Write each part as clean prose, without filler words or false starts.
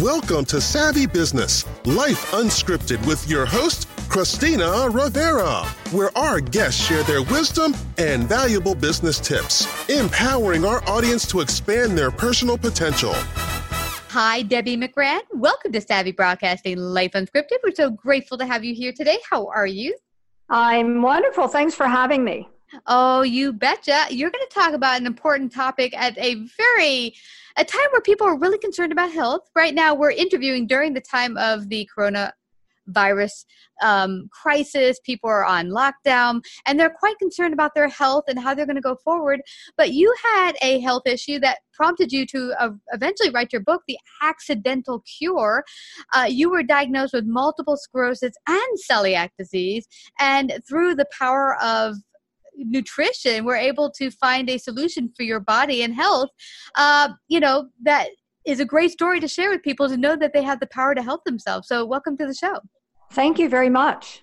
Welcome to Savvy Business, Life Unscripted with your host, Christina Rivera, where our guests share their wisdom and valuable business tips, empowering our audience to expand their personal potential. Hi, Debbie McGrann. Welcome to Savvy Broadcasting, Life Unscripted. We're so grateful to have you here today. How are you? I'm wonderful. Thanks for having me. Oh, you betcha. You're going to talk about an important topic at a time where people are really concerned about health. Right now, we're interviewing during the time of the coronavirus crisis. People are on lockdown, and they're quite concerned about their health and how they're going to go forward. But you had a health issue that prompted you to eventually write your book, The Accidental Cure. You were diagnosed with multiple sclerosis and celiac disease, and through the power of nutrition, we're able to find a solution for your body and health. That is a great story to share with people, to know that they have the power to help themselves. So welcome to the show. Thank you very much.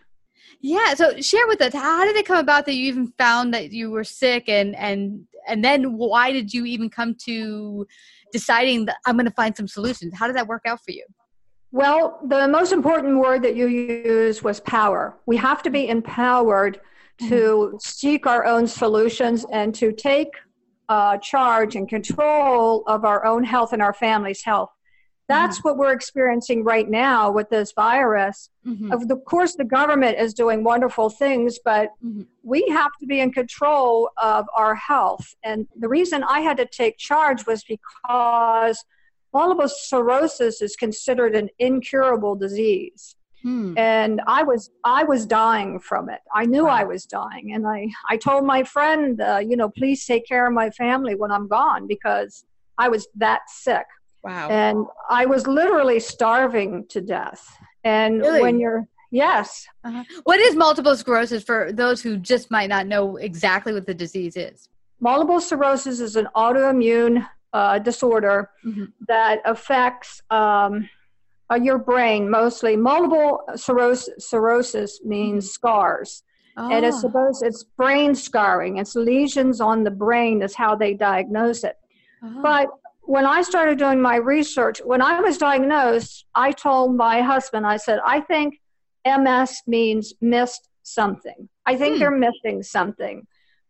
Yeah. So share with us, how did it come about that you even found that you were sick, and then why did you even come to deciding that I'm going to find some solutions? How did that work out for you? Well, the most important word that you used was power. We have to be empowered to seek our own solutions and to take charge and control of our own health and our family's health. That's what we're experiencing right now with this virus. Of course, the government is doing wonderful things, but we have to be in control of our health. And the reason I had to take charge was because multiple sclerosis is considered an incurable disease. And I was dying from it. I knew I was dying. And I told my friend, please take care of my family when I'm gone, because I was that sick. Wow. And I was literally starving to death. And really? Yes. Uh-huh. What is multiple sclerosis for those who just might not know exactly what the disease is? Multiple sclerosis is an autoimmune disorder that affects your brain mostly. Multiple sclerosis means scars, and it's brain scarring. It's lesions on the brain is how they diagnose it. But when I started doing my research, when I was diagnosed, I told my husband, I said, I think MS means missed something. I think they're missing something.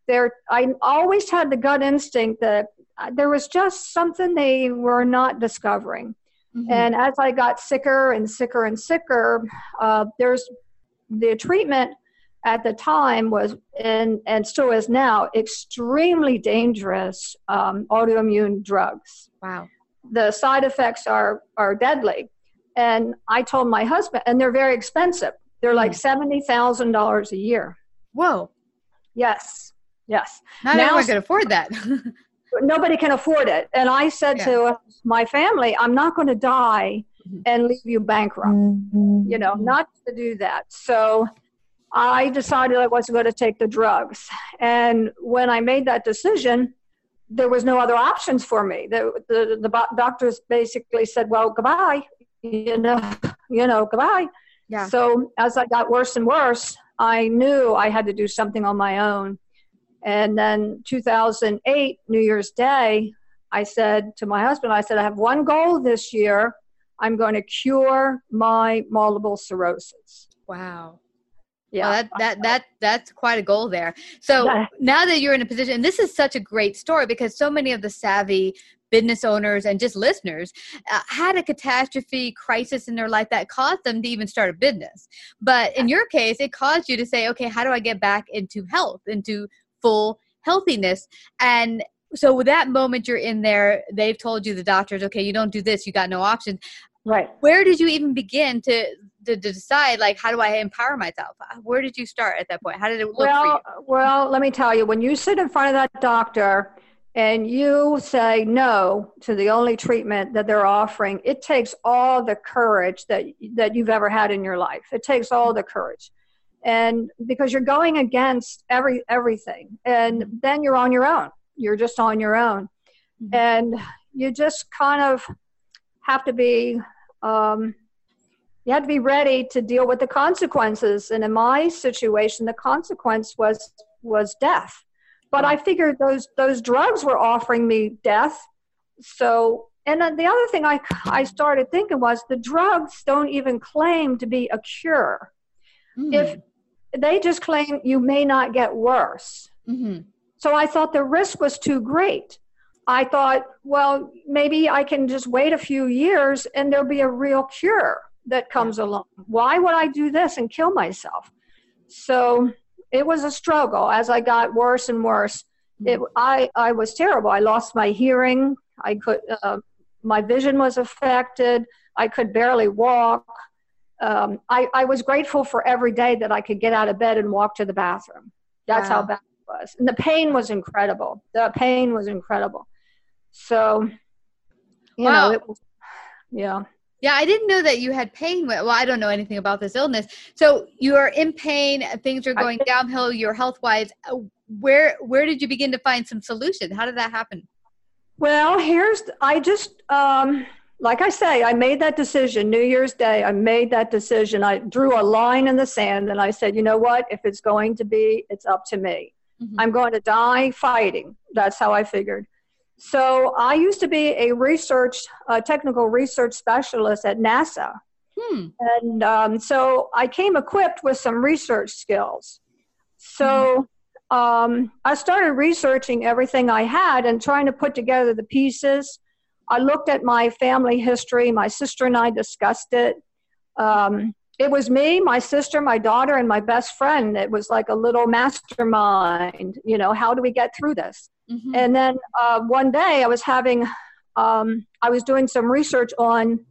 I always had the gut instinct that there was just something they were not discovering. And as I got sicker and sicker and sicker, the treatment at the time was, and still is now, extremely dangerous autoimmune drugs. Wow. The side effects are deadly. And I told my husband, and they're very expensive. They're like $70,000 a year. Whoa. Yes. Yes. Not everyone can afford that. Nobody can afford it. And I said to my family, I'm not going to die and leave you bankrupt, not to do that. So I decided I wasn't going to take the drugs. And when I made that decision, there was no other options for me. The doctors basically said, well, goodbye, goodbye. Yeah. So as I got worse and worse, I knew I had to do something on my own. And then 2008, New Year's Day, I said to my husband, I have one goal this year. I'm going to cure my multiple sclerosis. Wow. Yeah. Well, that's quite a goal there. So now that you're in a position, and this is such a great story, because so many of the savvy business owners and just listeners had a catastrophe crisis in their life that caused them to even start a business. But in your case, it caused you to say, okay, how do I get back into health, into full healthiness? And so with that moment you're in there, they've told you, the doctors, okay, you don't do this, you got no options. Right. Where did you even begin to decide, like, how do I empower myself? Where did you start at that point? How did it look for you? Well, let me tell you, when you sit in front of that doctor and you say no to the only treatment that they're offering, it takes all the courage that you've ever had in your life. It takes all the courage. And because you're going against everything, and then you're on your own. You're just on your own. And you just kind of have to be, you have to be ready to deal with the consequences. And in my situation, the consequence was death. But I figured those drugs were offering me death. So And the other thing I started thinking was the drugs don't even claim to be a cure. Mm. If they just claim you may not get worse. Mm-hmm. So I thought the risk was too great. I thought, well, maybe I can just wait a few years and there'll be a real cure that comes along. Why would I do this and kill myself? So it was a struggle. As I got worse and worse, I was terrible. I lost my hearing. I could, my vision was affected. I could barely walk. I was grateful for every day that I could get out of bed and walk to the bathroom. That's how bad it was. And the pain was incredible. So, you know, it was, yeah, I didn't know that you had pain. Well, I don't know anything about this illness. So you are in pain. Things are going downhill, your health-wise. Where did you begin to find some solution? How did that happen? Well, I just, like I say, I made that decision. New Year's Day, I made that decision. I drew a line in the sand and I said, you know what? If it's going to be, it's up to me. Mm-hmm. I'm going to die fighting. That's how I figured. So I used to be a technical research specialist at NASA. Hmm. And so I came equipped with some research skills. So I started researching everything I had and trying to put together the pieces. I looked at my family history. My sister and I discussed it. It was me, my sister, my daughter, and my best friend. It was like a little mastermind. You know, how do we get through this? Mm-hmm. And then one day I was doing some research on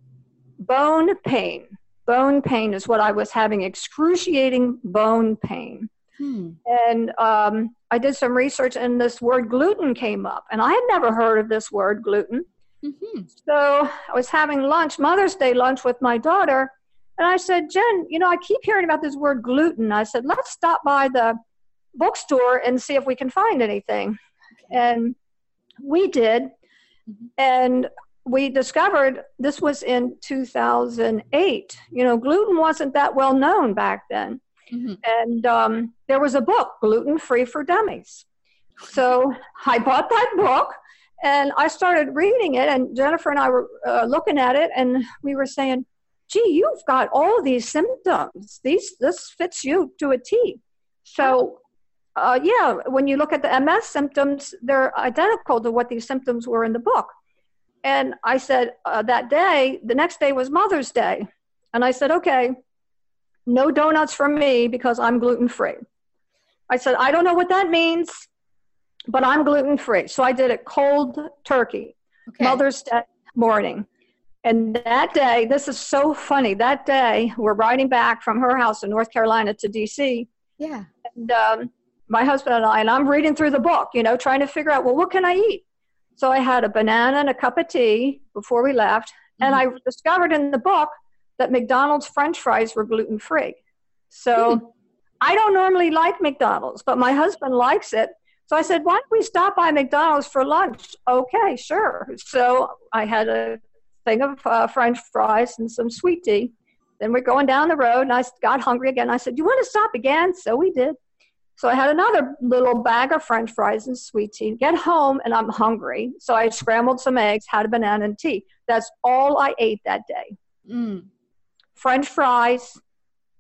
bone pain. Bone pain is what I was having, excruciating bone pain. Hmm. And I did some research and this word gluten came up. And I had never heard of this word gluten. Mm-hmm. So I was having lunch, Mother's Day lunch with my daughter. And I said, Jen, you know, I keep hearing about this word gluten. I said, let's stop by the bookstore and see if we can find anything. And we did, and we discovered this was in 2008. You know, gluten wasn't that well known back then. Mm-hmm. And there was a book, Gluten-Free for Dummies. So I bought that book, and I started reading it, and Jennifer and I were looking at it, and we were saying, gee, you've got all these symptoms. This fits you to a T. So... when you look at the MS symptoms, they're identical to what these symptoms were in the book. And I said the next day was Mother's Day. And I said, okay, no donuts for me because I'm gluten-free. I said, I don't know what that means, but I'm gluten-free. So I did it cold turkey, Mother's Day morning. And that day, this is so funny, that day we're riding back from her house in North Carolina to D.C. Yeah. And, my husband and I, and I'm reading through the book, you know, trying to figure out, well, what can I eat? So I had a banana and a cup of tea before we left. Mm-hmm. And I discovered in the book that McDonald's French fries were gluten-free. So I don't normally like McDonald's, but my husband likes it. So I said, why don't we stop by McDonald's for lunch? Okay, sure. So I had a thing of French fries and some sweet tea. Then we're going down the road and I got hungry again. I said, you want to stop again? So we did. So I had another little bag of French fries and sweet tea. Get home, and I'm hungry. So I scrambled some eggs, had a banana and tea. That's all I ate that day. Mm. French fries,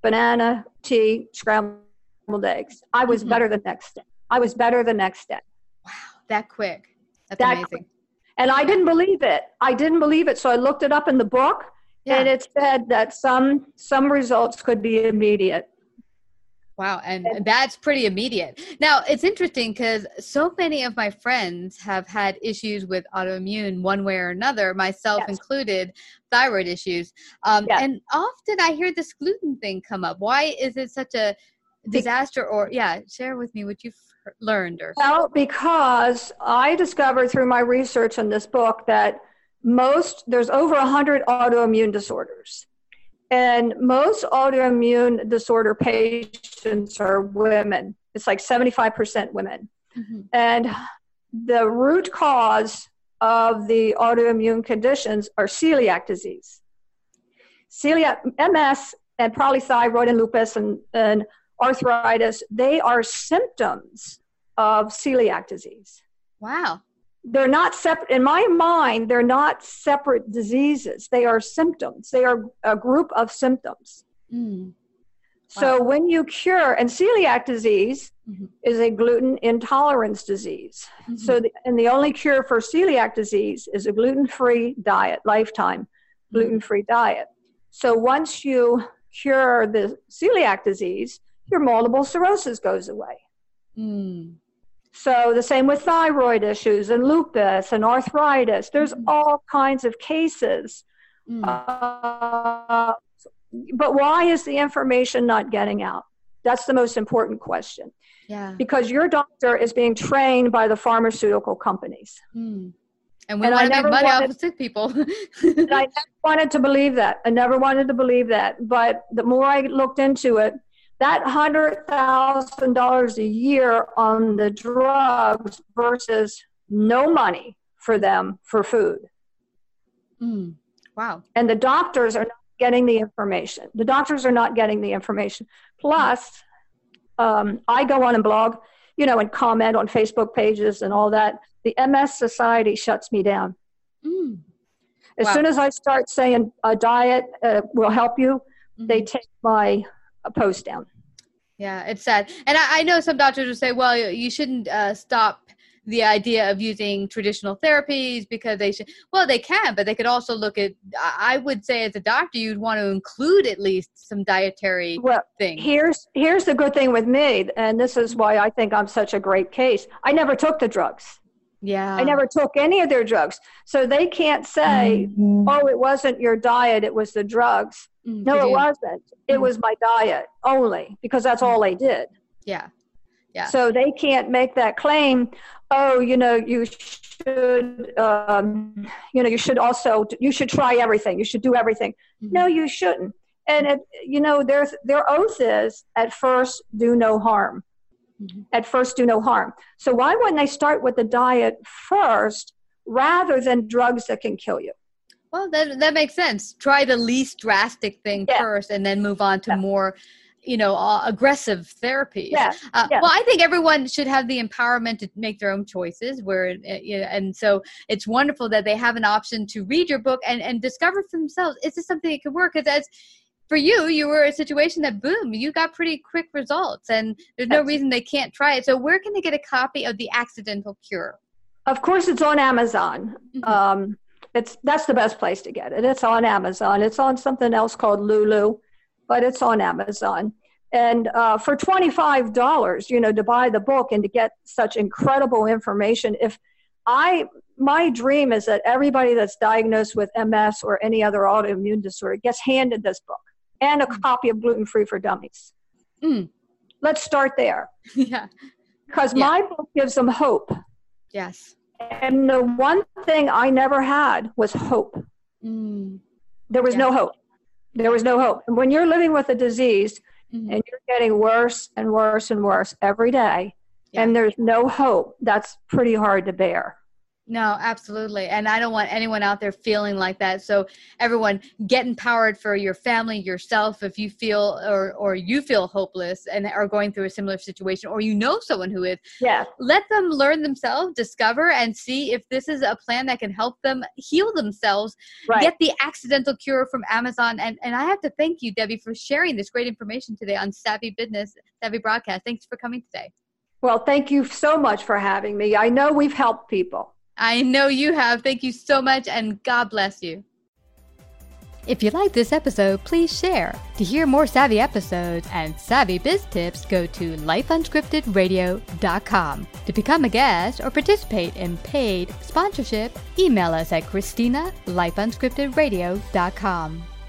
banana, tea, scrambled eggs. I was better the next day. Wow, that quick. That's amazing. Quick. And I didn't believe it. So I looked it up in the book, and it said that some results could be immediate. Wow. And that's pretty immediate. Now, it's interesting because so many of my friends have had issues with autoimmune one way or another, myself included, thyroid issues. And often I hear this gluten thing come up. Why is it such a disaster? Or share with me what you've learned. Well, because I discovered through my research in this book that there's over 100 autoimmune disorders. And most autoimmune disorder patients are women. It's like 75% women. Mm-hmm. And the root cause of the autoimmune conditions are celiac disease. Celiac, MS, and probably thyroid and lupus and arthritis, they are symptoms of celiac disease. Wow. they're not separate. In my mind, they're not separate diseases. They are symptoms. They are a group of symptoms. Mm. So when you cure, and celiac disease mm-hmm. is a gluten intolerance disease. Mm-hmm. So, the only cure for celiac disease is a gluten-free diet, lifetime mm-hmm. gluten-free diet. So once you cure the celiac disease, your multiple sclerosis goes away. Mm. So the same with thyroid issues and lupus and arthritis. There's mm-hmm. all kinds of cases. Mm. But why is the information not getting out? That's the most important question. Yeah. Because your doctor is being trained by the pharmaceutical companies. Mm. And we want to make money off of sick people. And I never wanted to believe that. I never wanted to believe that. But the more I looked into it, that $100,000 a year on the drugs versus no money for them for food. Mm. Wow. And the doctors are not getting the information. The doctors are not getting the information. Plus, I go on and blog, you know, and comment on Facebook pages and all that. The MS Society shuts me down. Mm. As wow. soon as I start saying a diet will help you, mm-hmm. they take my post down. Yeah, it's sad. And I know some doctors will say, well, you shouldn't stop the idea of using traditional therapies because they should, well, they can, but they could also look at, I would say as a doctor, you'd want to include at least some dietary things. Here's the good thing with me. And this is why I think I'm such a great case. I never took the drugs. Yeah. I never took any of their drugs. So they can't say, mm-hmm. oh, it wasn't your diet. It was the drugs. Mm-hmm. No, it wasn't. It mm-hmm. was my diet only because that's all they did. Yeah. Yeah. So they can't make that claim. Oh, you know, you should try everything. You should do everything. Mm-hmm. No, you shouldn't. And their oath is at first do no harm. Mm-hmm. At first do no harm. So why wouldn't they start with the diet first rather than drugs that can kill you? Well, that makes sense. Try the least drastic thing yeah. first and then move on to yeah. more aggressive therapies. Yeah, yeah. Well, I think everyone should have the empowerment to make their own choices and so it's wonderful that they have an option to read your book and discover for themselves, is this something that could work? Because as for you were in a situation that, boom, you got pretty quick results and there's no reason they can't try it. So where can they get a copy of The Accidental Cure? Of course, it's on Amazon. Mm-hmm. That's the best place to get it. It's on Amazon. It's on something else called Lulu. But it's on Amazon. And for $25, to buy the book and to get such incredible information. My dream is that everybody that's diagnosed with MS or any other autoimmune disorder gets handed this book and a copy of Gluten-Free for Dummies. Mm. Let's start there. Yeah. Because my book gives them hope. Yes. And the one thing I never had was hope. Mm. There was no hope. There was no hope. And when you're living with a disease mm-hmm. and you're getting worse and worse and worse every day, and there's no hope, that's pretty hard to bear. No, absolutely. And I don't want anyone out there feeling like that. So everyone, get empowered for your family, yourself, if you feel or you feel hopeless and are going through a similar situation, or you know someone who is. Yeah. Let them learn themselves, discover, and see if this is a plan that can help them heal themselves. Right. Get The Accidental Cure from Amazon. And I have to thank you, Debbie, for sharing this great information today on Savvy Business, Savvy Broadcast. Thanks for coming today. Well, thank you so much for having me. I know we've helped people. I know you have. Thank you so much, and God bless you. If you like this episode, please share. To hear more Savvy episodes and Savvy Biz tips, go to lifeunscriptedradio.com. To become a guest or participate in paid sponsorship, email us at christina@lifeunscriptedradio.com.